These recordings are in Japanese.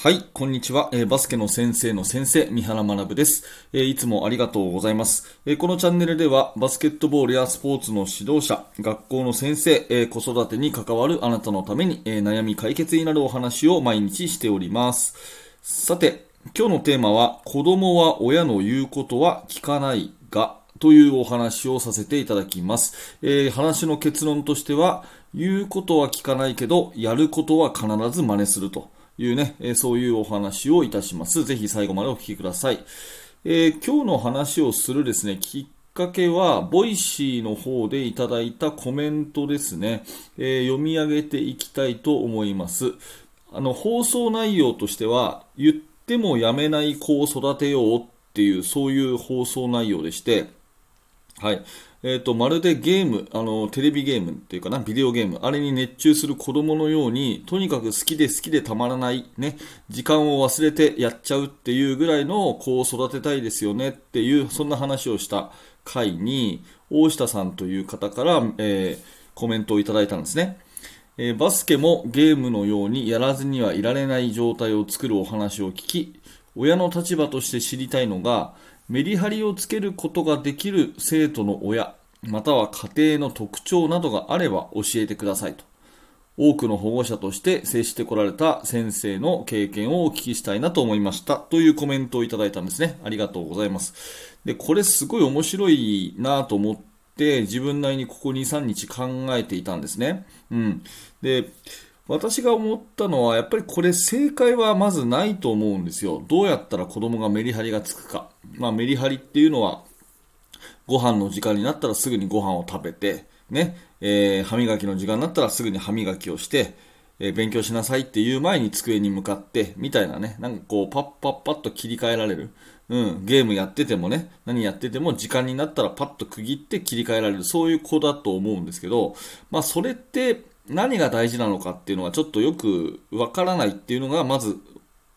はい、こんにちは。バスケの先生の先生、三原学です。いつもありがとうございます。このチャンネルでは、バスケットボールやスポーツの指導者、学校の先生、子育てに関わるあなたのために、悩み解決になるお話を毎日しております。さて、今日のテーマは、子供は親の言うことは聞かないが、というお話をさせていただきます。話の結論としては、言うことは聞かないけど、やることは必ず真似すると。いうね、そういうお話をいたします。ぜひ最後までお聞きください。今日の話をするですね、きっかけは、ボイシーの方でいただいたコメントですね、読み上げていきたいと思います。放送内容としては、言ってもやめない子を育てようっていう、そういう放送内容でして、はい。まるでゲーム、テレビゲームっていうかな、ビデオゲーム、あれに熱中する子供のように、とにかく好きでたまらない、ね、時間を忘れてやっちゃうっていうぐらいの子を育てたいですよねっていう、そんな話をした回に、大下さんという方から、コメントをいただいたんですね。バスケもゲームのようにやらずにはいられない状態を作るお話を聞き、親の立場として知りたいのが、メリハリをつけることができる生徒の親、または家庭の特徴などがあれば教えてくださいと。多くの保護者として接してこられた先生の経験をお聞きしたいなと思いましたというコメントをいただいたんですね。ありがとうございます。で、これすごい面白いなと思って自分なりにここ 2,3 日考えていたんですね。うん。で、私が思ったのはやっぱりこれ正解はまずないと思うんですよ。どうやったら子供がメリハリがつくか。メリハリっていうのはご飯の時間になったらすぐにご飯を食べて、ね、歯磨きの時間になったらすぐに歯磨きをして、勉強しなさいっていう前に机に向かってみたいなね、なんかこうパッと切り替えられる。うん、ゲームやっててもね、何やってても時間になったらパッと区切って切り替えられる。そういう子だと思うんですけど、それって何が大事なのかっていうのはちょっとよくわからないっていうのがまず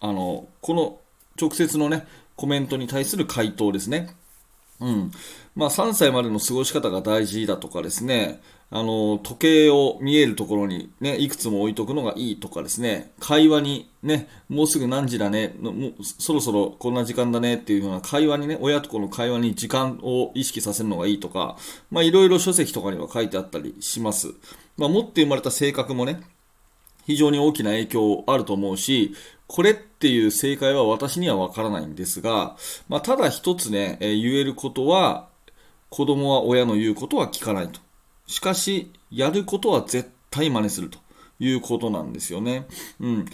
この直接のねコメントに対する回答ですね。うん。3歳までの過ごし方が大事だとかですね。時計を見えるところにねいくつも置いとくのがいいとかですね。会話にねもうすぐ何時だね、もうそろそろこんな時間だねっていうような会話にね親と子の会話に時間を意識させるのがいいとか、いろいろ書籍とかには書いてあったりします。持って生まれた性格もね非常に大きな影響あると思うし、これっていう正解は私にはわからないんですが、ただ一つね、言えることは子供は親の言うことは聞かないと。しかしやることは絶対真似するということなんですよね。うん。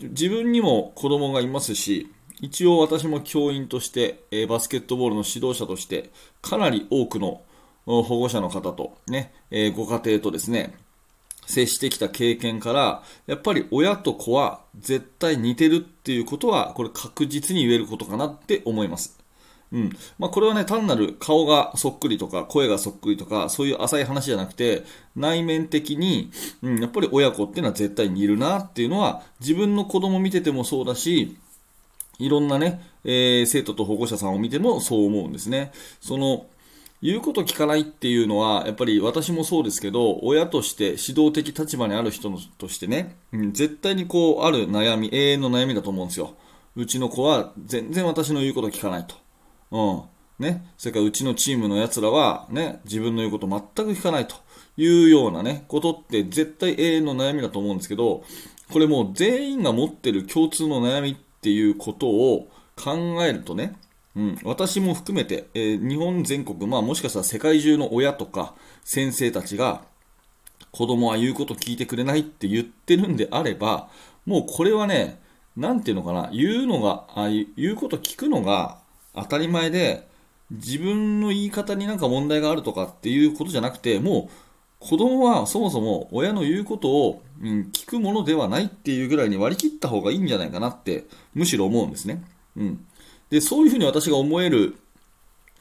自分にも子供がいますし、一応私も教員として、バスケットボールの指導者としてかなり多くの保護者の方とね、ご家庭とですね、接してきた経験から、やっぱり親と子は絶対似てるっていうことは、これ確実に言えることかなって思います。うん。これはね、単なる顔がそっくりとか、声がそっくりとか、そういう浅い話じゃなくて、内面的に、やっぱり親子っていうのは絶対似るなっていうのは、自分の子供見ててもそうだし、いろんなね、生徒と保護者さんを見てもそう思うんですね。言うこと聞かないっていうのは、やっぱり私もそうですけど、親として指導的立場にある人としてね、絶対にある悩み、永遠の悩みだと思うんですよ。うちの子は全然私の言うこと聞かないと。うん。ね。それからうちのチームの奴らはね、自分の言うこと全く聞かないというようなね、ことって絶対永遠の悩みだと思うんですけど、これもう全員が持ってる共通の悩みっていうことを考えるとね、私も含めて、日本全国、もしかしたら世界中の親とか先生たちが子供は言うこと聞いてくれないって言ってるんであれば、もうこれはね、なんていうのかな、言うこと聞くのが当たり前で、自分の言い方になんか問題があるとかっていうことじゃなくて、もう子供はそもそも親の言うことを、聞くものではないっていうぐらいに割り切った方がいいんじゃないかなって、むしろ思うんですね。うん。で、そういうふうに私が思える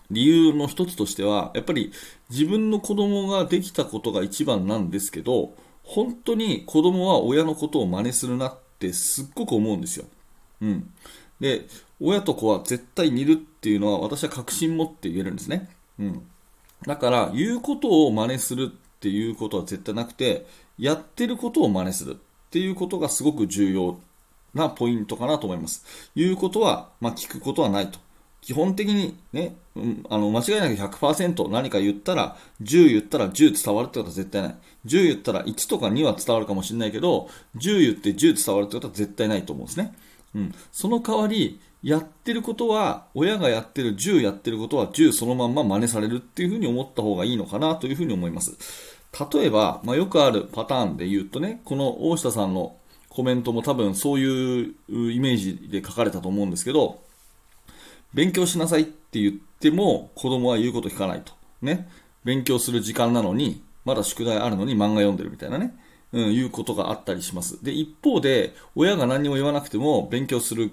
理由の一つとしては、やっぱり自分の子供ができたことが一番なんですけど、本当に子供は親のことを真似するなってすっごく思うんですよ。うん。で、親と子は絶対似るっていうのは私は確信持って言えるんですね。うん。だから、言うことを真似するっていうことは絶対なくて、やってることを真似するっていうことがすごく重要なポイントかなと思います。言うことは、聞くことはないと。基本的にね、間違いなく 100% 何か言ったら、10言ったら10伝わるってことは絶対ない。10言ったら1とか2は伝わるかもしれないけど、10言って10伝わるってことは絶対ないと思うんですね。その代わり、やってることは、親がやってる10やってることは10そのまんま真似されるっていうふうに思った方がいいのかなというふうに思います。例えば、よくあるパターンで言うとね、この大下さんのコメントも多分そういうイメージで書かれたと思うんですけど、勉強しなさいって言っても子供は言うこと聞かないと。ね。勉強する時間なのに、まだ宿題あるのに漫画読んでるみたいなね。いうことがあったりします。で、一方で、親が何も言わなくても勉強する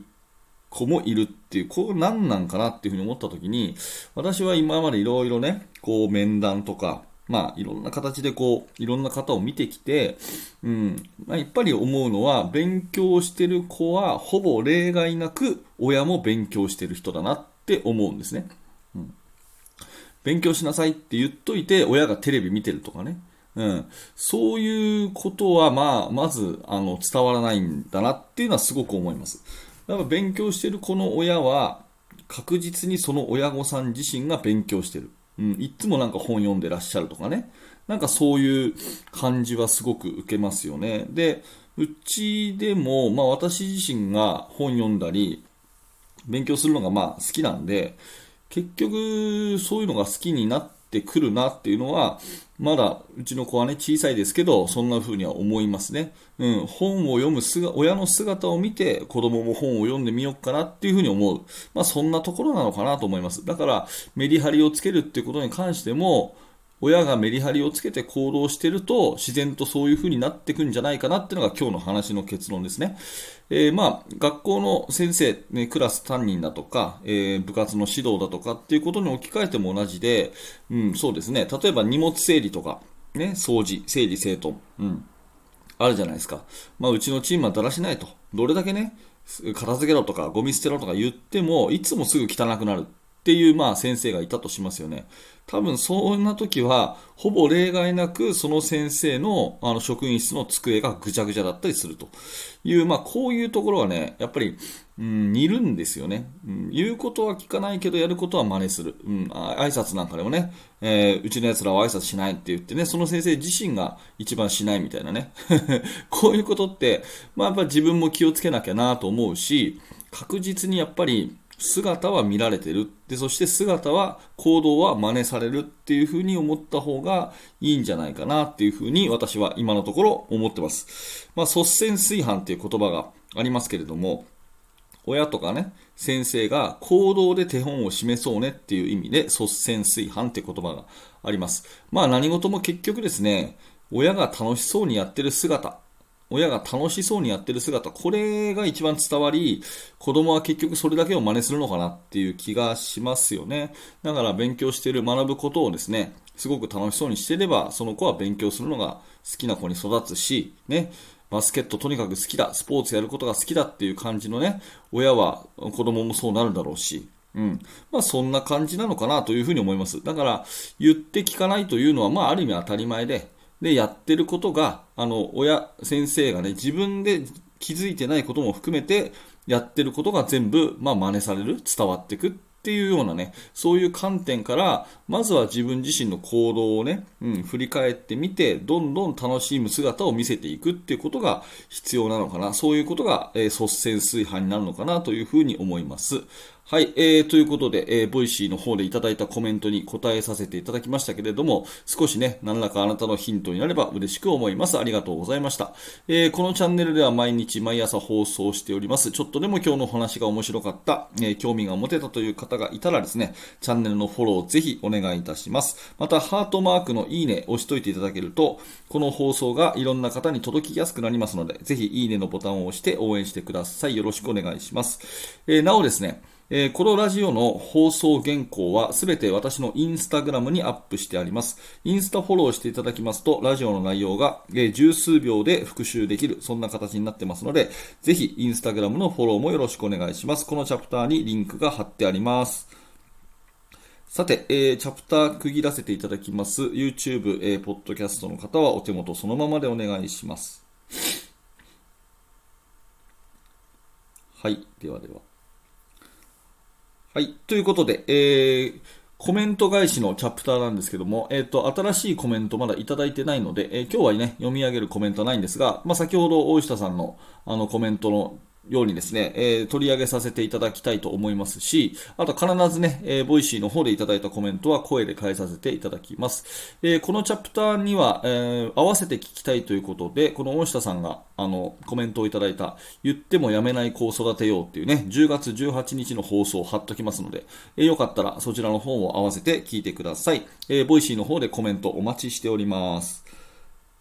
子もいるっていう、こう何なんかなっていうふうに思ったときに、私は今までいろいろね、面談とか、いろんな形でいろんな方を見てきて、やっぱり思うのは、勉強してる子はほぼ例外なく親も勉強してる人だなって思うんですね。勉強しなさいって言っといて、親がテレビ見てるとかね。そういうことは、まず、伝わらないんだなっていうのはすごく思います。だから勉強してる子の親は、確実にその親御さん自身が勉強してる。いつも本読んでらっしゃるとかね。そういう感じはすごく受けますよね。で、うちでも、私自身が本読んだり、勉強するのが好きなんで、結局、そういうのが好きになってくるなっていうのは、まだうちの子はね、小さいですけど、そんな風には思いますね。本を読む親の姿を見て、子供も本を読んでみようかなっていう風に思う。そんなところなのかなと思います。だから、メリハリをつけるっていうことに関しても、親がメリハリをつけて行動してると、自然とそういう風になってくんじゃないかなっていうのが今日の話の結論ですね。学校の先生、ね、クラス担任だとか、部活の指導だとかっていうことに置き換えても同じで、そうですね。例えば荷物整理とか、ね、掃除、整理整頓、あるじゃないですか。うちのチームはだらしないと。どれだけね、片付けろとか、ゴミ捨てろとか言っても、いつもすぐ汚くなる。っていう先生がいたとしますよね。多分そんな時はほぼ例外なくその先生の職員室の机がぐちゃぐちゃだったりするというこういうところはねやっぱり似るんですよね。言うことは聞かないけどやることは真似する。挨拶なんかでもね、うちのやつらは挨拶しないって言ってねその先生自身が一番しないみたいなねこういうことってやっぱり自分も気をつけなきゃなと思うし確実にやっぱり姿は見られてる。で、そして姿は、行動は真似されるっていうふうに思った方がいいんじゃないかなっていうふうに私は今のところ思ってます。率先垂範っていう言葉がありますけれども、親とかね、先生が行動で手本を示そうねっていう意味で率先垂範っていう言葉があります。何事も結局ですね、親が楽しそうにやってる姿、これが一番伝わり、子供は結局それだけを真似するのかなっていう気がしますよね。だから勉強してる、学ぶことをですね、すごく楽しそうにしていれば、その子は勉強するのが好きな子に育つし、ね、バスケットとにかく好きだ、スポーツやることが好きだっていう感じのね、親は子供もそうなるだろうし、そんな感じなのかなというふうに思います。だから、言って聞かないというのは、ある意味当たり前で、やってることが、先生がね、自分で気づいてないことも含めて、やってることが全部、真似される、伝わっていくっていうようなね、そういう観点から、まずは自分自身の行動をね、振り返ってみて、どんどん楽しむ姿を見せていくっていうことが必要なのかな、そういうことが、率先垂範になるのかなというふうに思います。はい、ということで、ボイシーの方でいただいたコメントに答えさせていただきましたけれども、少しね、何らかあなたのヒントになれば嬉しく思います。ありがとうございました。このチャンネルでは毎朝放送しております。ちょっとでも今日のお話が面白かった、興味が持てたという方がいたらですね、チャンネルのフォローをぜひお願いいたします。また、ハートマークのいいねを押しといていただけると、この放送がいろんな方に届きやすくなりますので、ぜひいいねのボタンを押して応援してください。よろしくお願いします。なおですね、このラジオの放送原稿はすべて私のインスタグラムにアップしてあります。インスタフォローしていただきますと、ラジオの内容が十数秒で復習できる、そんな形になってますので、ぜひインスタグラムのフォローもよろしくお願いします。このチャプターにリンクが貼ってあります。さて、チャプター区切らせていただきます。YouTube、ポッドキャストの方はお手元そのままでお願いします。はい。ではでは。はい。ということで、コメント返しのチャプターなんですけども、新しいコメントまだいただいてないので、今日はね、読み上げるコメントはないんですが、まあ、先ほど大下さんのコメントのようにですね、取り上げさせていただきたいと思いますし、あと必ずね、ボイシーの方でいただいたコメントは声で返させていただきます。このチャプターには、合わせて聞きたいということで、この大下さんがコメントをいただいた、言ってもやめない子を育てようっていうね、10月18日の放送を貼っときますので、よかったらそちらの方も合わせて聞いてください。ボイシーの方でコメントお待ちしております。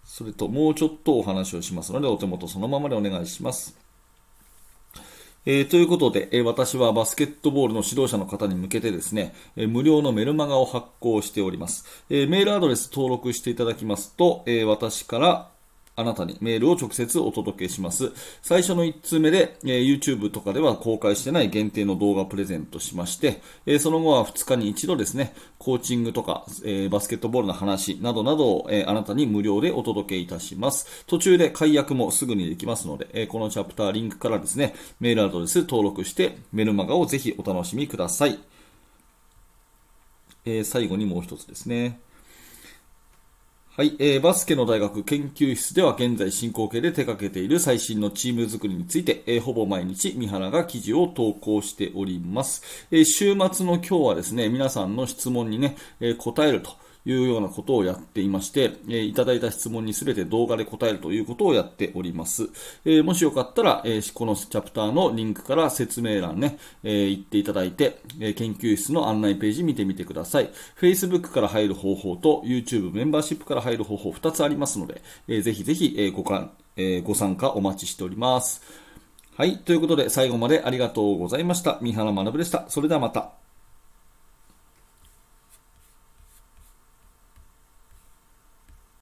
それともうちょっとお話をしますので、お手元そのままでお願いします。ということで、私はバスケットボールの指導者の方に向けてですね、無料のメルマガを発行しております。メールアドレス登録していただきますと、私からあなたにメールを直接お届けします。最初の1通目で、YouTube とかでは公開してない限定の動画プレゼントしまして、その後は2日に一度ですね、コーチングとか、バスケットボールの話などなどを、あなたに無料でお届けいたします。途中で解約もすぐにできますので、このチャプターリンクからですね、メールアドレス登録してメルマガをぜひお楽しみください。最後にもう一つですね。はい、バスケの大学研究室では現在進行形で手掛けている最新のチーム作りについて、ほぼ毎日三原が記事を投稿しております。週末の今日はですね、皆さんの質問にね、答えるというようなことをやっていまして、いただいた質問にすべて動画で答えるということをやっております。もしよかったら、このチャプターのリンクから説明欄ね、行っていただいて、研究室の案内ページ見てみてください。Facebook から入る方法と YouTube メンバーシップから入る方法2つありますので、ぜひぜひご参加お待ちしております。はい、ということで最後までありがとうございました。三原学でした。それではまた。